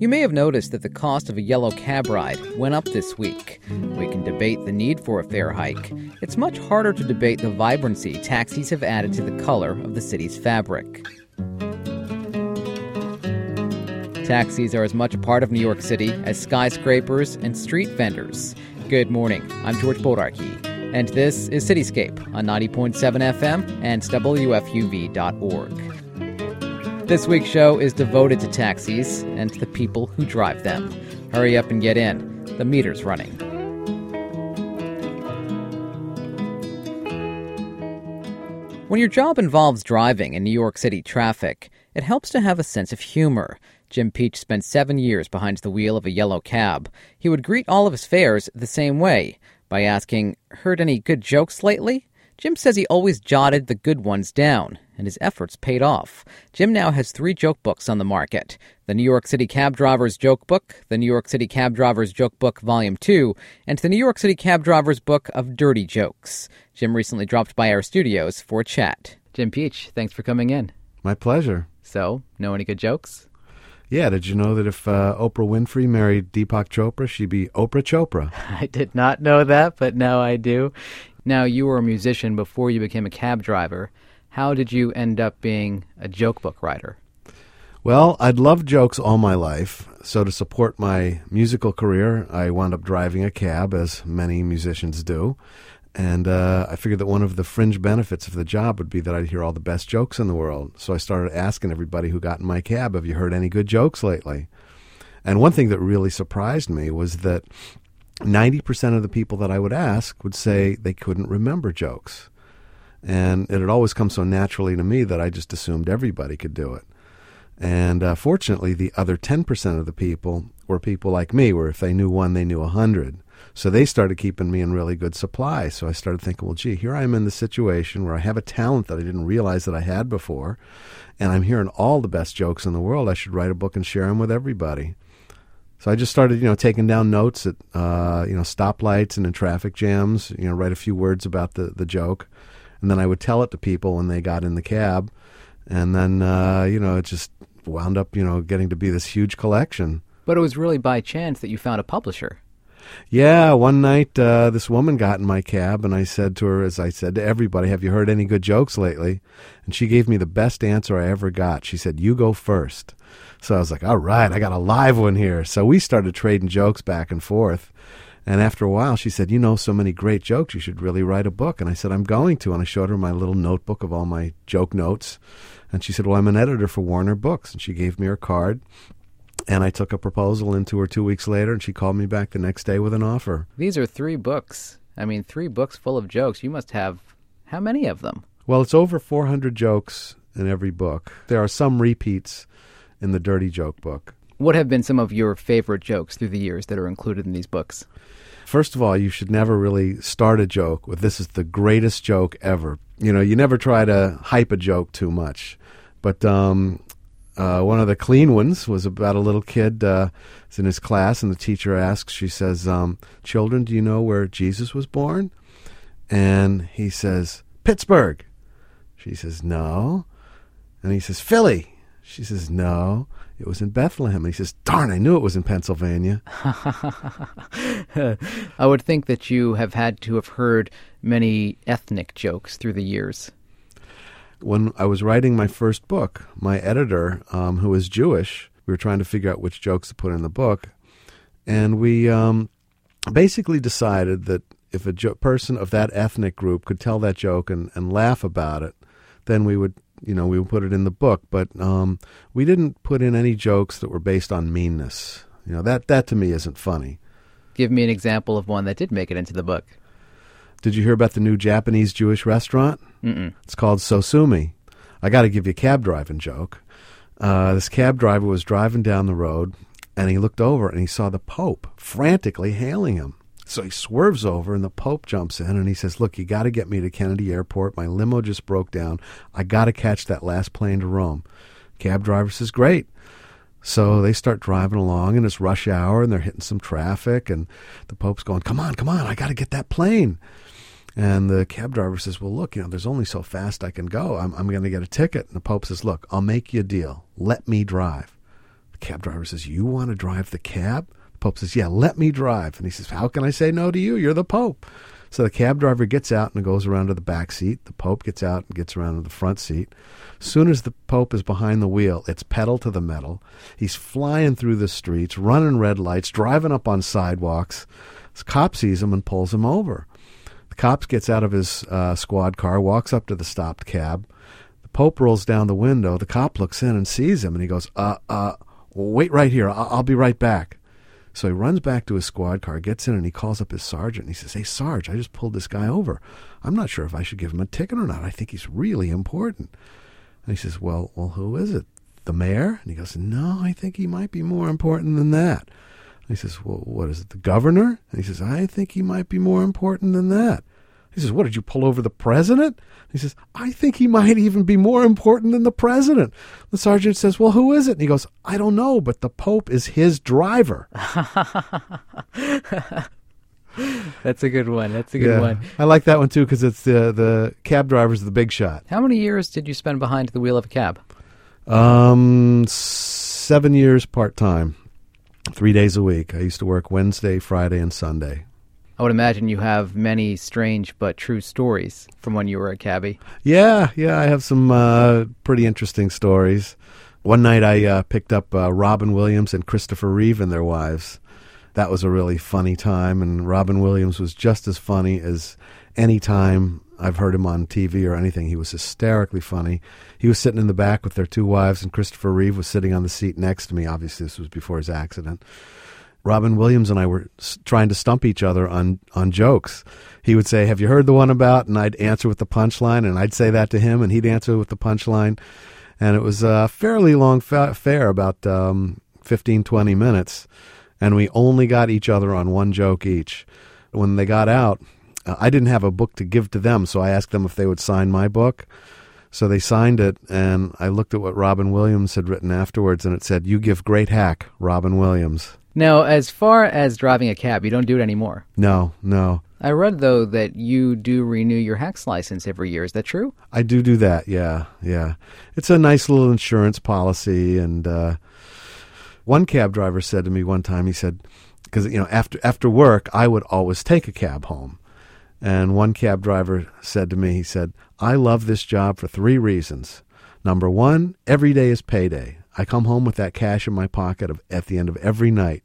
You may have noticed that the cost of a yellow cab ride went up this week. We can debate the need for a fare hike. It's much harder to debate the vibrancy taxis have added to the color of the city's fabric. Taxis are as much a part of New York City as skyscrapers and street vendors. Good morning, I'm George Borarki, and this is Cityscape on 90.7 FM and WFUV.org. This week's show is devoted to taxis and to the people who drive them. Hurry up and get in. The meter's running. When your job involves driving in New York City traffic, it helps to have a sense of humor. Jim Peach spent 7 years behind the wheel of a yellow cab. He would greet all of his fares the same way, by asking, "Heard any good jokes lately?" Jim says he always jotted the good ones down, and his efforts paid off. Jim now has 3 joke books on the market. The New York City Cab Driver's Joke Book, the New York City Cab Driver's Joke Book Volume 2, and the New York City Cab Driver's Book of Dirty Jokes. Jim recently dropped by our studios for a chat. Jim Peach, thanks for coming in. My pleasure. So, know any good jokes? Yeah, did you know that if Oprah Winfrey married Deepak Chopra, she'd be Oprah Chopra? I did not know that, but now I do. Now, you were a musician before you became a cab driver. How did you end up being a joke book writer? Well, I'd loved jokes all my life, so to support my musical career, I wound up driving a cab, as many musicians do, and I figured that one of the fringe benefits of the job would be that I'd hear all the best jokes in the world, so I started asking everybody who got in my cab, "Have you heard any good jokes lately?" And one thing that really surprised me was that 90% of the people that I would ask would say they couldn't remember jokes. And it had always come so naturally to me that I just assumed everybody could do it. And fortunately, the other 10% of the people were people like me, where if they knew one, they knew 100. So they started keeping me in really good supply. So I started thinking, well, gee, here I am in this situation where I have a talent that I didn't realize that I had before, and I'm hearing all the best jokes in the world. I should write a book and share them with everybody. So I just started, taking down notes at, stoplights and in traffic jams, write a few words about the joke. And then I would tell it to people when they got in the cab. And then, it just wound up, getting to be this huge collection. But it was really by chance that you found a publisher. Yeah, one night this woman got in my cab, and I said to her, as I said to everybody, "Have you heard any good jokes lately?" And she gave me the best answer I ever got. She said, "You go first." So I was like, all right, I got a live one here. So we started trading jokes back and forth. And after a while, she said, "You know so many great jokes, you should really write a book." And I said, "I'm going to." And I showed her my little notebook of all my joke notes. And she said, "Well, I'm an editor for Warner Books." And she gave me her card. And I took a proposal into her 2 weeks later, and she called me back the next day with an offer. These are 3 books. I mean, 3 books full of jokes. You must have how many of them? Well, it's over 400 jokes in every book. There are some repeats in the Dirty Joke Book. What have been some of your favorite jokes through the years that are included in these books? First of all, you should never really start a joke with, "This is the greatest joke ever." You never try to hype a joke too much. But one of the clean ones was about a little kid in his class, and the teacher asks, she says, "Children, do you know where Jesus was born?" And he says, "Pittsburgh." She says, "No." And he says, "Philly." She says, "No. It was in Bethlehem." And he says, "Darn, I knew it was in Pennsylvania." I would think that you have had to have heard many ethnic jokes through the years. When I was writing my first book, my editor, who is Jewish, we were trying to figure out which jokes to put in the book. And we basically decided that if a person of that ethnic group could tell that joke and laugh about it, then we would put it in the book, but we didn't put in any jokes that were based on meanness. That to me isn't funny. Give me an example of one that did make it into the book. Did you hear about the new Japanese Jewish restaurant? Mm-mm. It's called Sosumi. I got to give you a cab driving joke. This cab driver was driving down the road, and he looked over, and he saw the Pope frantically hailing him. So he swerves over, and the Pope jumps in, and he says, "Look, you got to get me to Kennedy Airport. My limo just broke down. I got to catch that last plane to Rome." Cab driver says, "Great." So they start driving along, and it's rush hour, and they're hitting some traffic, and the Pope's going, come on, I got to get that plane. And the cab driver says, "Well, look, there's only so fast I can go. I'm going to get a ticket." And the Pope says, "Look, I'll make you a deal. Let me drive." The cab driver says, you want to drive the cab? The Pope says, yeah, let me drive. And he says, how can I say no to you? You're the Pope. So the cab driver gets out and goes around to the back seat. The Pope gets out and gets around to the front seat. As soon as the Pope is behind the wheel, it's pedal to the metal. He's flying through the streets, running red lights, driving up on sidewalks. The cop sees him and pulls him over. The cop gets out of his squad car, walks up to the stopped cab. The Pope rolls down the window. The cop looks in and sees him, and he goes, wait right here. I'll be right back. So he runs back to his squad car, gets in, and he calls up his sergeant. And he says, hey, Sarge, I just pulled this guy over. I'm not sure if I should give him a ticket or not. I think he's really important. And he says, well, who is it? The mayor? And he goes, no, I think he might be more important than that. And he says, well, what is it, the governor? And he says, I think he might be more important than that. He says, what, did you pull over the president? And he says, I think he might even be more important than the president. The sergeant says, well, who is it? And he goes, I don't know, but the Pope is his driver. That's a good one. That's a good one. I like that one, too, because it's the cab driver's the big shot. How many years did you spend behind the wheel of a cab? 7 years part-time, 3 days a week. I used to work Wednesday, Friday, and Sunday. I would imagine you have many strange but true stories from when you were a cabbie. Yeah, I have some pretty interesting stories. One night I picked up Robin Williams and Christopher Reeve and their wives. That was a really funny time, and Robin Williams was just as funny as any time I've heard him on TV or anything. He was hysterically funny. He was sitting in the back with their two wives, and Christopher Reeve was sitting on the seat next to me. Obviously, this was before his accident. Robin Williams and I were trying to stump each other on jokes. He would say, have you heard the one about? And I'd answer with the punchline, and I'd say that to him, and he'd answer with the punchline. And it was a fairly long affair, about 15, 20 minutes, and we only got each other on one joke each. When they got out, I didn't have a book to give to them, so I asked them if they would sign my book. So they signed it, and I looked at what Robin Williams had written afterwards, and it said, you give great hack, Robin Williams. Now, as far as driving a cab, you don't do it anymore. No. I read, though, that you do renew your hacks license every year. Is that true? I do that, yeah. It's a nice little insurance policy. And one cab driver said to me one time, he said, because, you know, after work, I would always take a cab home. And one cab driver said to me, he said, I love this job for three reasons. Number one, every day is payday. I come home with that cash in my pocket at the end of every night.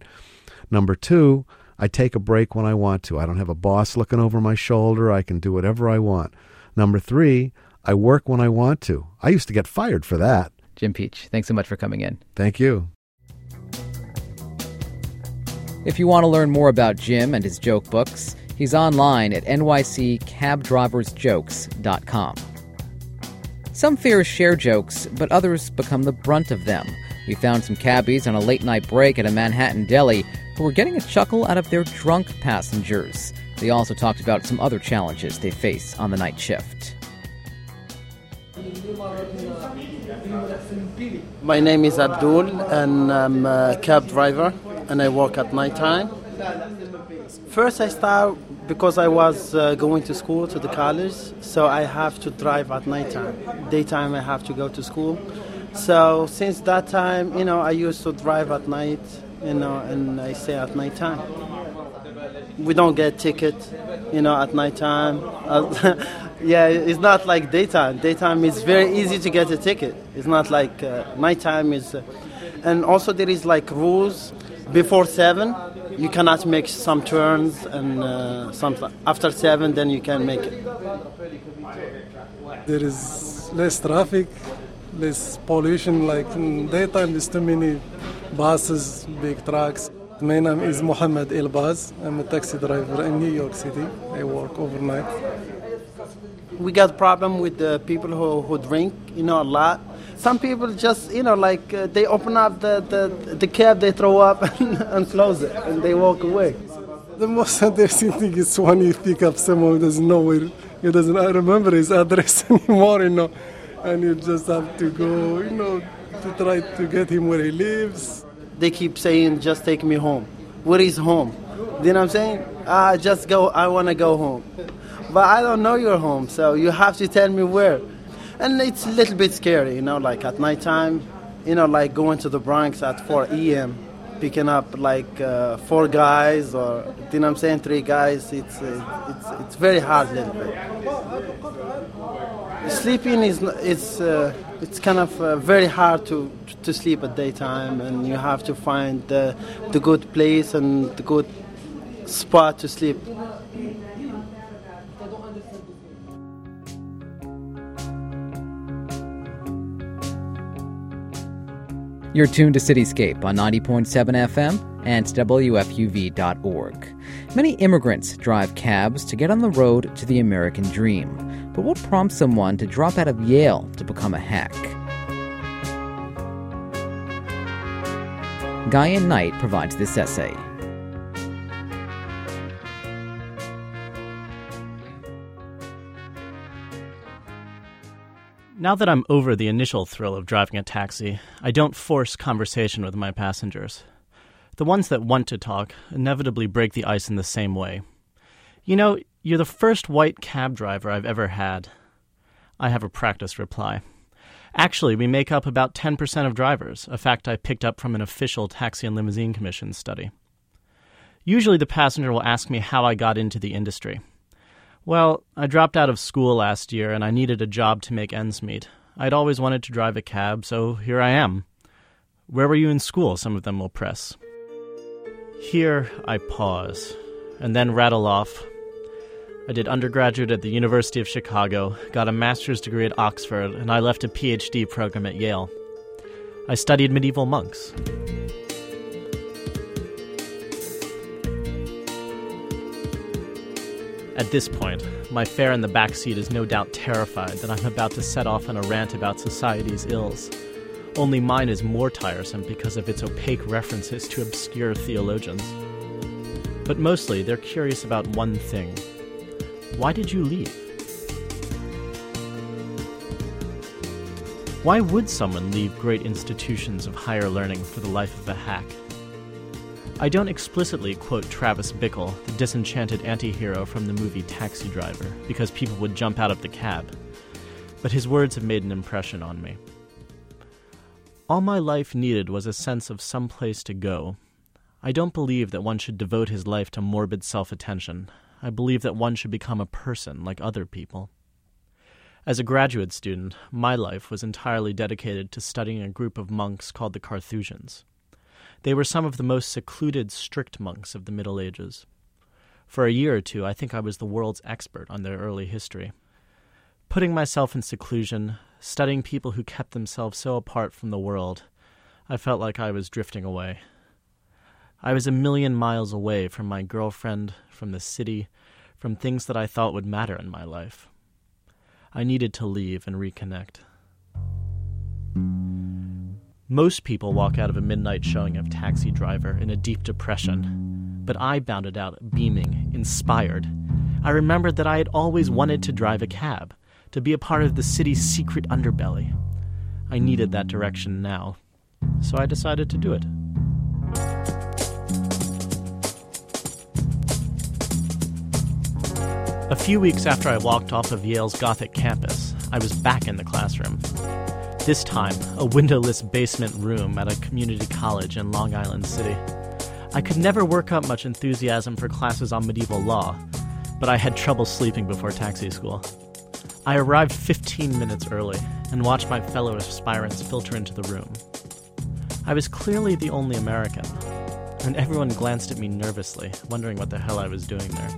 Number two, I take a break when I want to. I don't have a boss looking over my shoulder. I can do whatever I want. Number three, I work when I want to. I used to get fired for that. Jim Peach, thanks so much for coming in. Thank you. If you want to learn more about Jim and his joke books, he's online at nyccabdriversjokes.com. Some fears share jokes, but others become the brunt of them. We found some cabbies on a late-night break at a Manhattan deli who were getting a chuckle out of their drunk passengers. They also talked about some other challenges they face on the night shift. My name is Abdul, and I'm a cab driver, and I work at nighttime. First I start because I was going to school, to the college, so I have to drive at nighttime. Daytime I have to go to school. So since that time, you know, I used to drive at night, you know, and I stay at nighttime. We don't get ticket, you know, at nighttime. Yeah, it's not like daytime. Daytime is very easy to get a ticket. It's not like nighttime is... and also there is like rules. Before 7, you cannot make some turns, and after 7, then you can make it. There is less traffic, less pollution. Like in daytime, there's too many buses, big trucks. My name is Mohammed Elbaz. I'm a taxi driver in New York City. I work overnight. We got problem with the people who drink, you know, a lot. Some people just, you know, like they open up the cab, they throw up and close it, and they walk away. The most interesting thing is when you pick up someone who doesn't know where, he doesn't remember his address anymore, you know, and you just have to go, you know, to try to get him where he lives. They keep saying, just take me home. Where is home? You know what I'm saying? Just go, I want to go home. But I don't know your home, so you have to tell me where. And it's a little bit scary, you know, like at nighttime, you know, like going to the Bronx at 4 a.m., picking up like four guys or, you know what I'm saying, three guys. It's very hard a little bit. Sleeping is it's kind of very hard to sleep at daytime, and you have to find the good place and the good spot to sleep. You're tuned to Cityscape on 90.7 FM and WFUV.org. Many immigrants drive cabs to get on the road to the American dream. But what prompts someone to drop out of Yale to become a hack? Guyan Knight provides this essay. Now that I'm over the initial thrill of driving a taxi, I don't force conversation with my passengers. The ones that want to talk inevitably break the ice in the same way. You know, you're the first white cab driver I've ever had. I have a practiced reply. Actually, we make up about 10% of drivers, a fact I picked up from an official Taxi and Limousine Commission study. Usually the passenger will ask me how I got into the industry. Well, I dropped out of school last year, and I needed a job to make ends meet. I'd always wanted to drive a cab, so here I am. Where were you in school? Some of them will press. Here I pause, and then rattle off. I did undergraduate at the University of Chicago, got a master's degree at Oxford, and I left a PhD program at Yale. I studied medieval monks. At this point, my fare in the backseat is no doubt terrified that I'm about to set off on a rant about society's ills. Only mine is more tiresome because of its opaque references to obscure theologians. But mostly, they're curious about one thing. Why did you leave? Why would someone leave great institutions of higher learning for the life of a hack? I don't explicitly quote Travis Bickle, the disenchanted anti-hero from the movie Taxi Driver, because people would jump out of the cab. But his words have made an impression on me. All my life needed was a sense of some place to go. I don't believe that one should devote his life to morbid self-attention. I believe that one should become a person like other people. As a graduate student, my life was entirely dedicated to studying a group of monks called the Carthusians. They were some of the most secluded, strict monks of the Middle Ages. For a year or two, I think I was the world's expert on their early history. Putting myself in seclusion, studying people who kept themselves so apart from the world, I felt like I was drifting away. I was a million miles away from my girlfriend, from the city, from things that I thought would matter in my life. I needed to leave and reconnect. Most people walk out of a midnight showing of Taxi Driver in a deep depression, but I bounded out beaming, inspired. I remembered that I had always wanted to drive a cab, to be a part of the city's secret underbelly. I needed that direction now, so I decided to do it. A few weeks after I walked off of Yale's Gothic campus, I was back in the classroom. This time, a windowless basement room at a community college in Long Island City. I could never work up much enthusiasm for classes on medieval law, but I had trouble sleeping before taxi school. I arrived 15 minutes early and watched my fellow aspirants filter into the room. I was clearly the only American, and everyone glanced at me nervously, wondering what the hell I was doing there.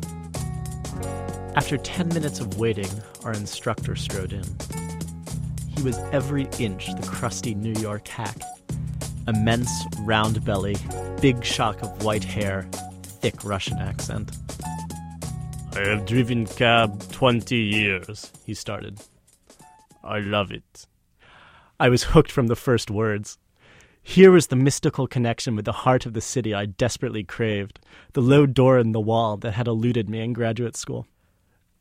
After 10 minutes of waiting, our instructor strode in. He was every inch the crusty New York hack. Immense, round belly, big shock of white hair, thick Russian accent. I have driven cab 20 years, he started. I love it. I was hooked from the first words. Here was the mystical connection with the heart of the city I desperately craved, the low door in the wall that had eluded me in graduate school.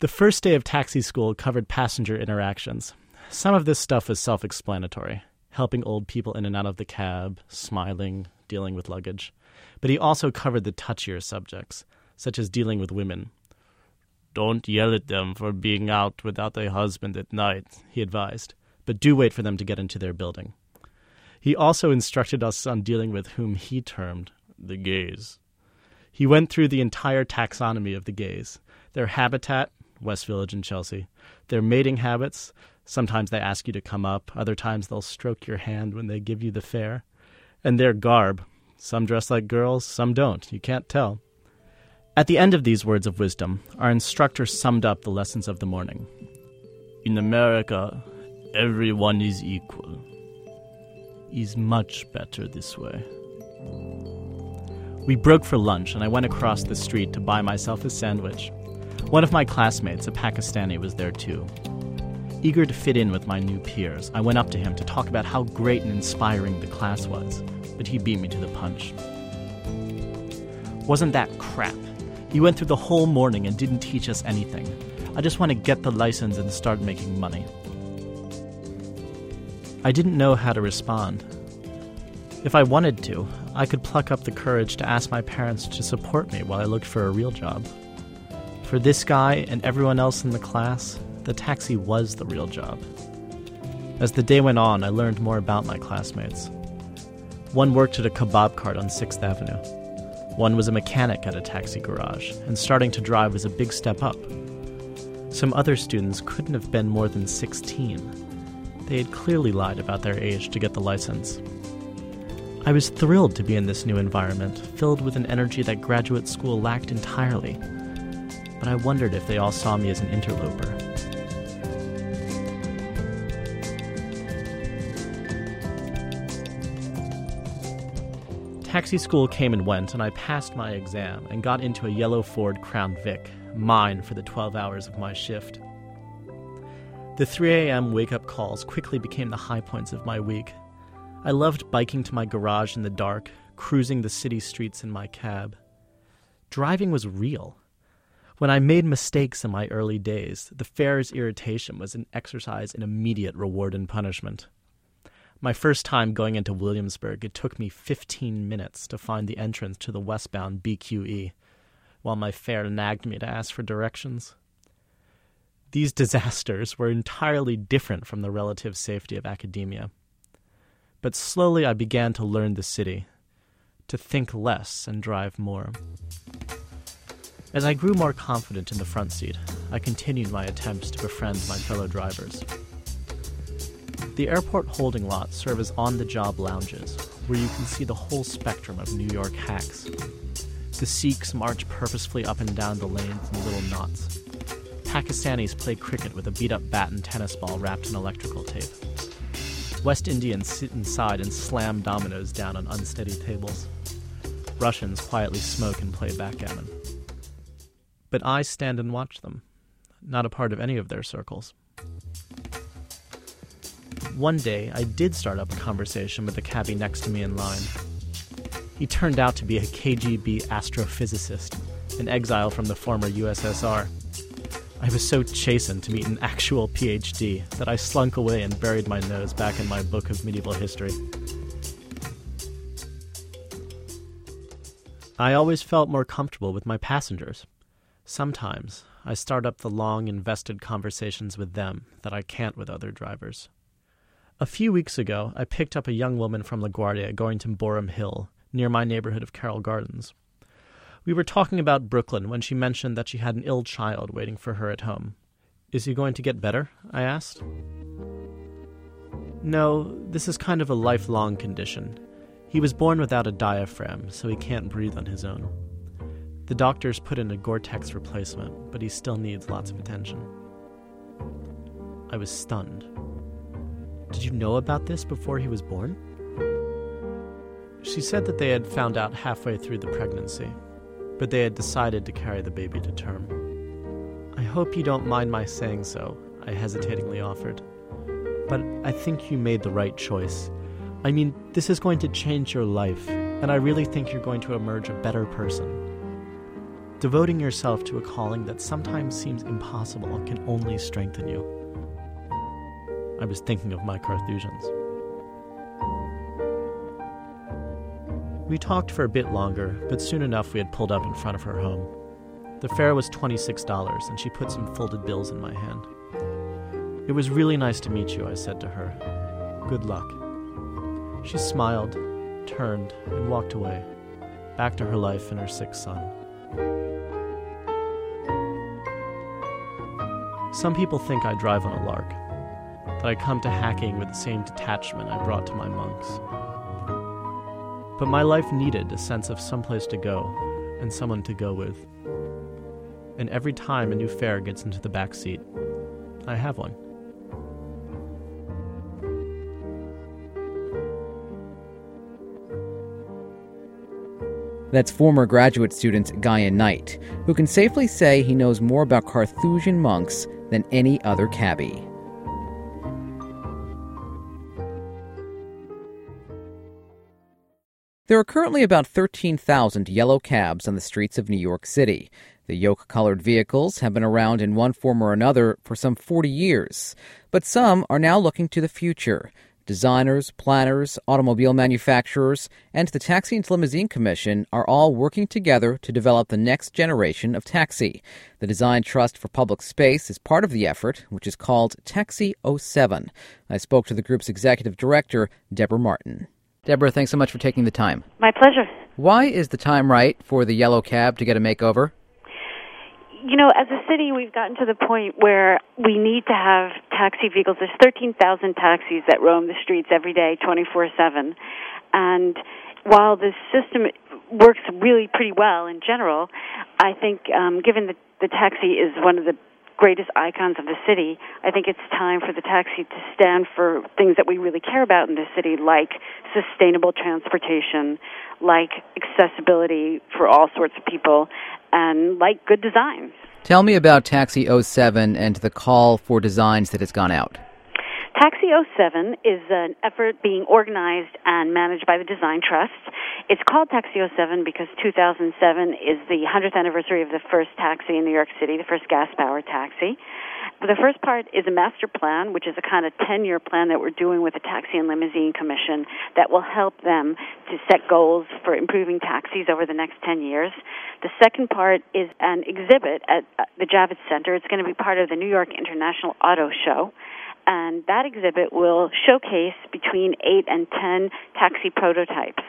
The first day of taxi school covered passenger interactions. Some of this stuff is self-explanatory, helping old people in and out of the cab, smiling, dealing with luggage. But he also covered the touchier subjects, such as dealing with women. Don't yell at them for being out without a husband at night, he advised, but do wait for them to get into their building. He also instructed us on dealing with whom he termed the gays. He went through the entire taxonomy of the gays, their habitat, West Village and Chelsea, their mating habits. Sometimes they ask you to come up, other times they'll stroke your hand when they give you the fare, and their garb. Some dress like girls, some don't. You can't tell. At the end of these words of wisdom, our instructor summed up the lessons of the morning. In America, everyone is equal. Is much better this way. We broke for lunch, and I went across the street to buy myself a sandwich. One of my classmates, a Pakistani, was there too. Eager to fit in with my new peers, I went up to him to talk about how great and inspiring the class was, but he beat me to the punch. Wasn't that crap? He went through the whole morning and didn't teach us anything. I just want to get the license and start making money. I didn't know how to respond. If I wanted to, I could pluck up the courage to ask my parents to support me while I looked for a real job. For this guy and everyone else in the class, the taxi was the real job. As the day went on, I learned more about my classmates. One worked at a kebab cart on 6th Avenue. One was a mechanic at a taxi garage, and starting to drive was a big step up. Some other students couldn't have been more than 16. They had clearly lied about their age to get the license. I was thrilled to be in this new environment, filled with an energy that graduate school lacked entirely. But I wondered if they all saw me as an interloper. Taxi school came and went, and I passed my exam and got into a yellow Ford Crown Vic, mine for the 12 hours of my shift. The 3 a.m. wake-up calls quickly became the high points of my week. I loved biking to my garage in the dark, cruising the city streets in my cab. Driving was real. When I made mistakes in my early days, the farer's irritation was an exercise in immediate reward and punishment. My first time going into Williamsburg, it took me 15 minutes to find the entrance to the westbound BQE, while my fare nagged me to ask for directions. These disasters were entirely different from the relative safety of academia. But slowly I began to learn the city, to think less and drive more. As I grew more confident in the front seat, I continued my attempts to befriend my fellow drivers. The airport holding lot serve as on-the-job lounges, where you can see the whole spectrum of New York hacks. The Sikhs march purposefully up and down the lanes in little knots. Pakistanis play cricket with a beat-up bat and tennis ball wrapped in electrical tape. West Indians sit inside and slam dominoes down on unsteady tables. Russians quietly smoke and play backgammon. But I stand and watch them, not a part of any of their circles. One day, I did start up a conversation with the cabbie next to me in line. He turned out to be a KGB astrophysicist, an exile from the former USSR. I was so chastened to meet an actual PhD that I slunk away and buried my nose back in my book of medieval history. I always felt more comfortable with my passengers. Sometimes, I start up the long, invested conversations with them that I can't with other drivers. A few weeks ago, I picked up a young woman from LaGuardia going to Boerum Hill, near my neighborhood of Carroll Gardens. We were talking about Brooklyn when she mentioned that she had an ill child waiting for her at home. "Is he going to get better?" I asked. "No, this is kind of a lifelong condition. He was born without a diaphragm, so he can't breathe on his own. The doctors put in a Gore-Tex replacement, but he still needs lots of attention." I was stunned. "Did you know about this before he was born?" She said that they had found out halfway through the pregnancy, but they had decided to carry the baby to term. "I hope you don't mind my saying so," I hesitatingly offered, "but I think you made the right choice. I mean, this is going to change your life, and I really think you're going to emerge a better person. Devoting yourself to a calling that sometimes seems impossible can only strengthen you." I was thinking of my Carthusians. We talked for a bit longer, but soon enough we had pulled up in front of her home. The fare was $26, and she put some folded bills in my hand. "It was really nice to meet you," I said to her. "Good luck." She smiled, turned, and walked away, back to her life and her sick son. Some people think I drive on a lark, that I come to hacking with the same detachment I brought to my monks. But my life needed a sense of someplace to go and someone to go with. And every time a new fare gets into the back seat, I have one. That's former graduate student Guyan Knight, who can safely say he knows more about Carthusian monks than any other cabbie. There are currently about 13,000 yellow cabs on the streets of New York City. The yolk-colored vehicles have been around in one form or another for some 40 years, but some are now looking to the future. Designers, planners, automobile manufacturers, and the Taxi and Limousine Commission are all working together to develop the next generation of taxi. The Design Trust for Public Space is part of the effort, which is called Taxi07. I spoke to the group's executive director, Deborah Martin. Deborah, thanks so much for taking the time. My pleasure. Why is the time right for the yellow cab to get a makeover? You know, as a city, we've gotten to the point where we need to have taxi vehicles. There's 13,000 taxis that roam the streets every day, 24/7. And while this system works really pretty well in general, I think given that the taxi is one of the greatest icons of the city, I think it's time for the taxi to stand for things that we really care about in this city, like sustainable transportation, like accessibility for all sorts of people, and like good design. Tell me about Taxi07 and the call for designs that has gone out. Taxi07 is an effort being organized and managed by the Design Trust. It's called Taxi07 because 2007 is the 100th anniversary of the first taxi in New York City, the first gas-powered taxi. The first part is a master plan, which is a kind of 10-year plan that we're doing with the Taxi and Limousine Commission that will help them to set goals for improving taxis over the next 10 years. The second part is an exhibit at the Javits Center. It's going to be part of the New York International Auto Show. And that exhibit will showcase between 8 and 10 taxi prototypes.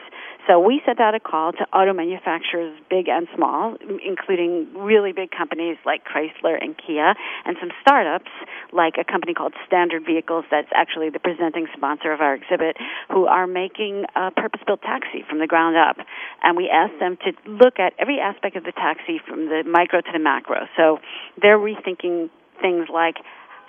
So we sent out a call to auto manufacturers, big and small, including really big companies like Chrysler and Kia, and some startups like a company called Standard Vehicles that's actually the presenting sponsor of our exhibit, who are making a purpose-built taxi from the ground up. And we asked them to look at every aspect of the taxi from the micro to the macro. So they're rethinking things like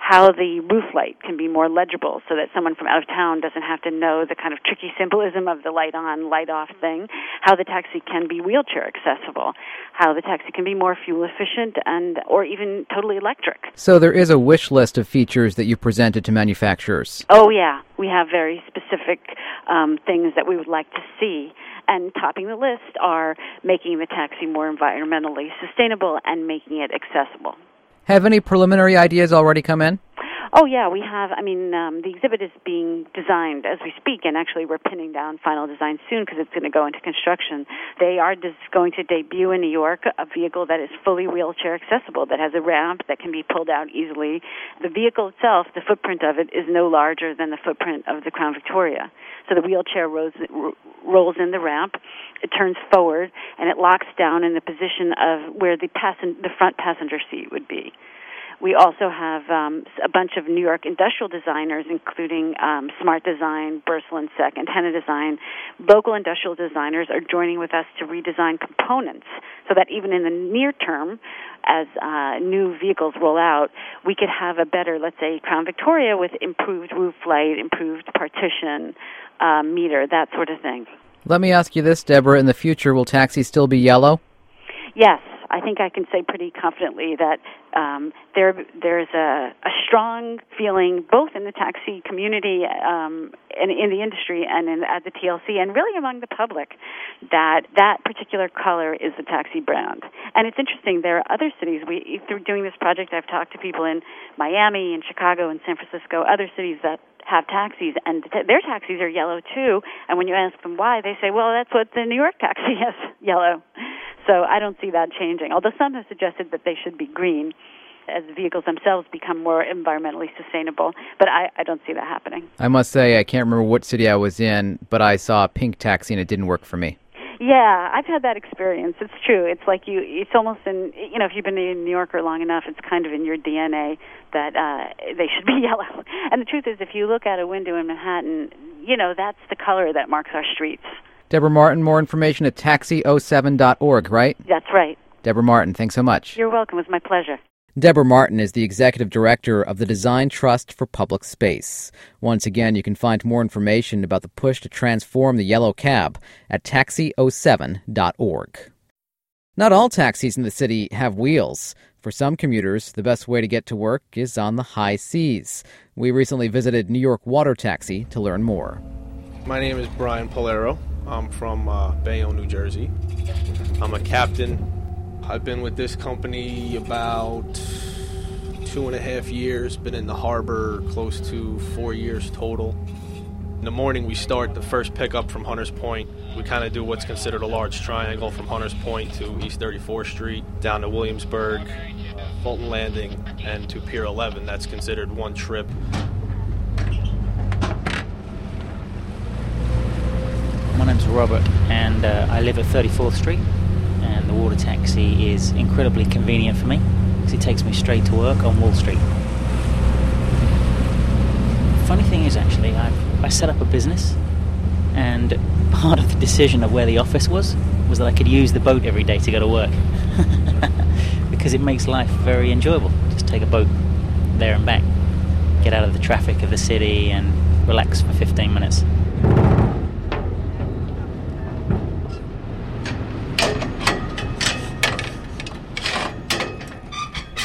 how the roof light can be more legible so that someone from out of town doesn't have to know the kind of tricky symbolism of the light on, light off thing, how the taxi can be wheelchair accessible, how the taxi can be more fuel efficient and or even totally electric. So there is a wish list of features that you presented to manufacturers. Oh, yeah. We have very specific things that we would like to see. And topping the list are making the taxi more environmentally sustainable and making it accessible. Have any preliminary ideas already come in? Oh, yeah, we have. I mean, the exhibit is being designed as we speak, and actually we're pinning down final design soon because it's going to go into construction. They are just going to debut in New York a vehicle that is fully wheelchair accessible, that has a ramp that can be pulled out easily. The vehicle itself, the footprint of it, is no larger than the footprint of the Crown Victoria. So the wheelchair rolls in the ramp, it turns forward, and it locks down in the position of where the front passenger seat would be. We also have a bunch of New York industrial designers, including Smart Design, Bursell & Sec, and Henna Design. Local industrial designers are joining with us to redesign components so that even in the near term, as new vehicles roll out, we could have a better, let's say, Crown Victoria with improved roof light, improved partition meter, that sort of thing. Let me ask you this, Deborah. In the future, will taxis still be yellow? Yes. I think I can say pretty confidently that there's a strong feeling both in the taxi community and in the industry and at the TLC and really among the public that that particular color is the taxi brand. And it's interesting, there are other cities. Through doing this project, I've talked to people in Miami and Chicago and San Francisco, other cities that have taxis, and their taxis are yellow too. And when you ask them why, they say, well, that's what the New York taxi is, yellow. So I don't see that changing, although some have suggested that they should be green. as vehicles themselves become more environmentally sustainable. But I don't see that happening. I must say, I can't remember what city I was in, but I saw a pink taxi and it didn't work for me. Yeah, I've had that experience. It's true. It's like it's almost in, you know, if you've been in New Yorker long enough, it's kind of in your DNA that they should be yellow. And the truth is, if you look out a window in Manhattan, you know, that's the color that marks our streets. Deborah Martin, more information at taxi07.org, right? That's right. Deborah Martin, thanks so much. You're welcome. It was my pleasure. Deborah Martin is the executive director of the Design Trust for Public Space. Once again, you can find more information about the push to transform the yellow cab at taxi07.org. Not all taxis in the city have wheels. For some commuters, the best way to get to work is on the high seas. We recently visited New York Water Taxi to learn more. My name is Brian Polero. I'm from Bayonne, New Jersey. I'm a captain. I've been with this company about 2.5 years, been in the harbor close to 4 years total. In the morning we start the first pickup from Hunters Point. We kind of do what's considered a large triangle from Hunters Point to East 34th Street, down to Williamsburg, Fulton Landing, and to Pier 11. That's considered one trip. My name's Robert, and I live at 34th Street. And the water taxi is incredibly convenient for me because it takes me straight to work on Wall Street. Funny thing is, actually, I set up a business, and part of the decision of where the office was that I could use the boat every day to go to work because it makes life very enjoyable. Just take a boat there and back, get out of the traffic of the city and relax for 15 minutes.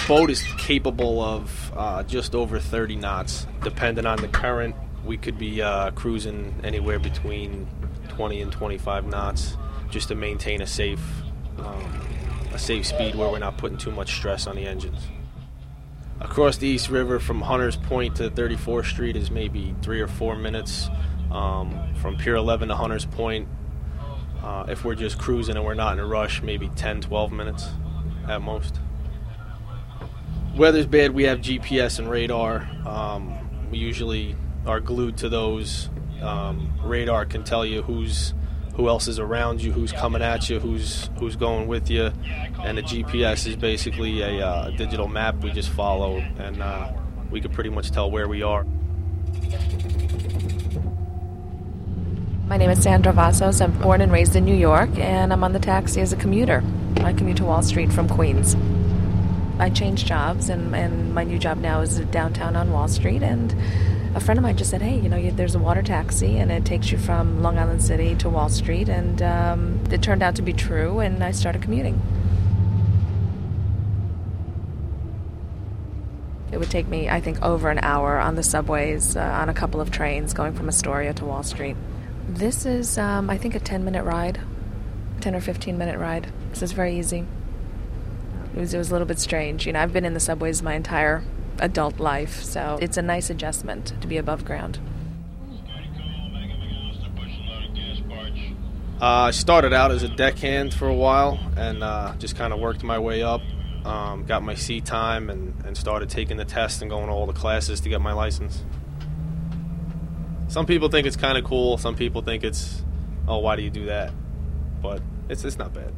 The boat is capable of just over 30 knots. Depending on the current, we could be cruising anywhere between 20 and 25 knots just to maintain a safe speed where we're not putting too much stress on the engines. Across the East River from Hunters Point to 34th Street is maybe 3 or 4 minutes. From Pier 11 to Hunters Point, if we're just cruising and we're not in a rush, maybe 10, 12 minutes at most. Weather's bad, we have GPS and radar. We usually are glued to those. Radar can tell you who else is around you, who's coming at you, who's going with you, and the GPS is basically a digital map we just follow, and we can pretty much tell where we are. My name is Sandra Vassos. I'm born and raised in New York, and I'm on the taxi as a commuter. I commute to Wall Street from Queens. I changed jobs, and my new job now is downtown on Wall Street, and a friend of mine just said, hey, you know, there's a water taxi, and it takes you from Long Island City to Wall Street, and it turned out to be true, and I started commuting. It would take me, I think, over an hour on the subways, on a couple of trains, going from Astoria to Wall Street. This is, I think, a 10-minute ride, 10 or 15-minute ride. This is very easy. It was a little bit strange. You know, I've been in the subways my entire adult life, so it's a nice adjustment to be above ground. I started out as a deckhand for a while and just kind of worked my way up, got my sea time and started taking the tests and going to all the classes to get my license. Some people think it's kind of cool. Some people think it's, oh, why do you do that? But it's not bad.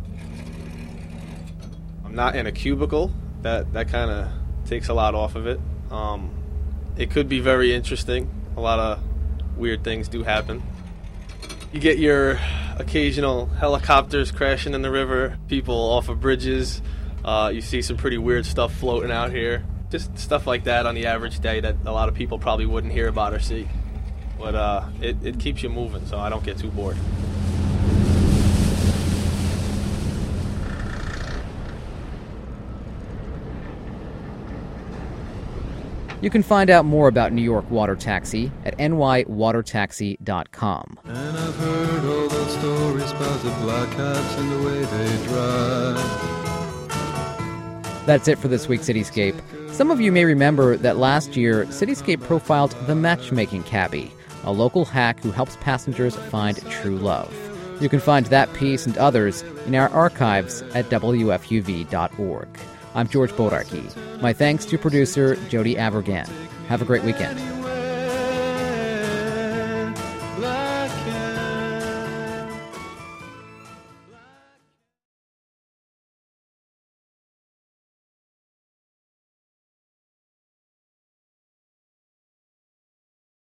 Not in a cubicle, that kind of takes a lot off of it. It could be very interesting. A lot of weird things do happen. You get your occasional helicopters crashing in the river, people off of bridges. You see some pretty weird stuff floating out here. Just stuff like that on the average day that a lot of people probably wouldn't hear about or see. But it keeps you moving, so I don't get too bored. You can find out more about New York Water Taxi at nywatertaxi.com. And I've heard all those stories about the black hats and the way they drive. That's it for this week's Cityscape. Some of you may remember that last year, Cityscape profiled the matchmaking cabbie, a local hack who helps passengers find true love. You can find that piece and others in our archives at wfuv.org. I'm George Borarki. My thanks to producer Jody Avergan. Have a great weekend.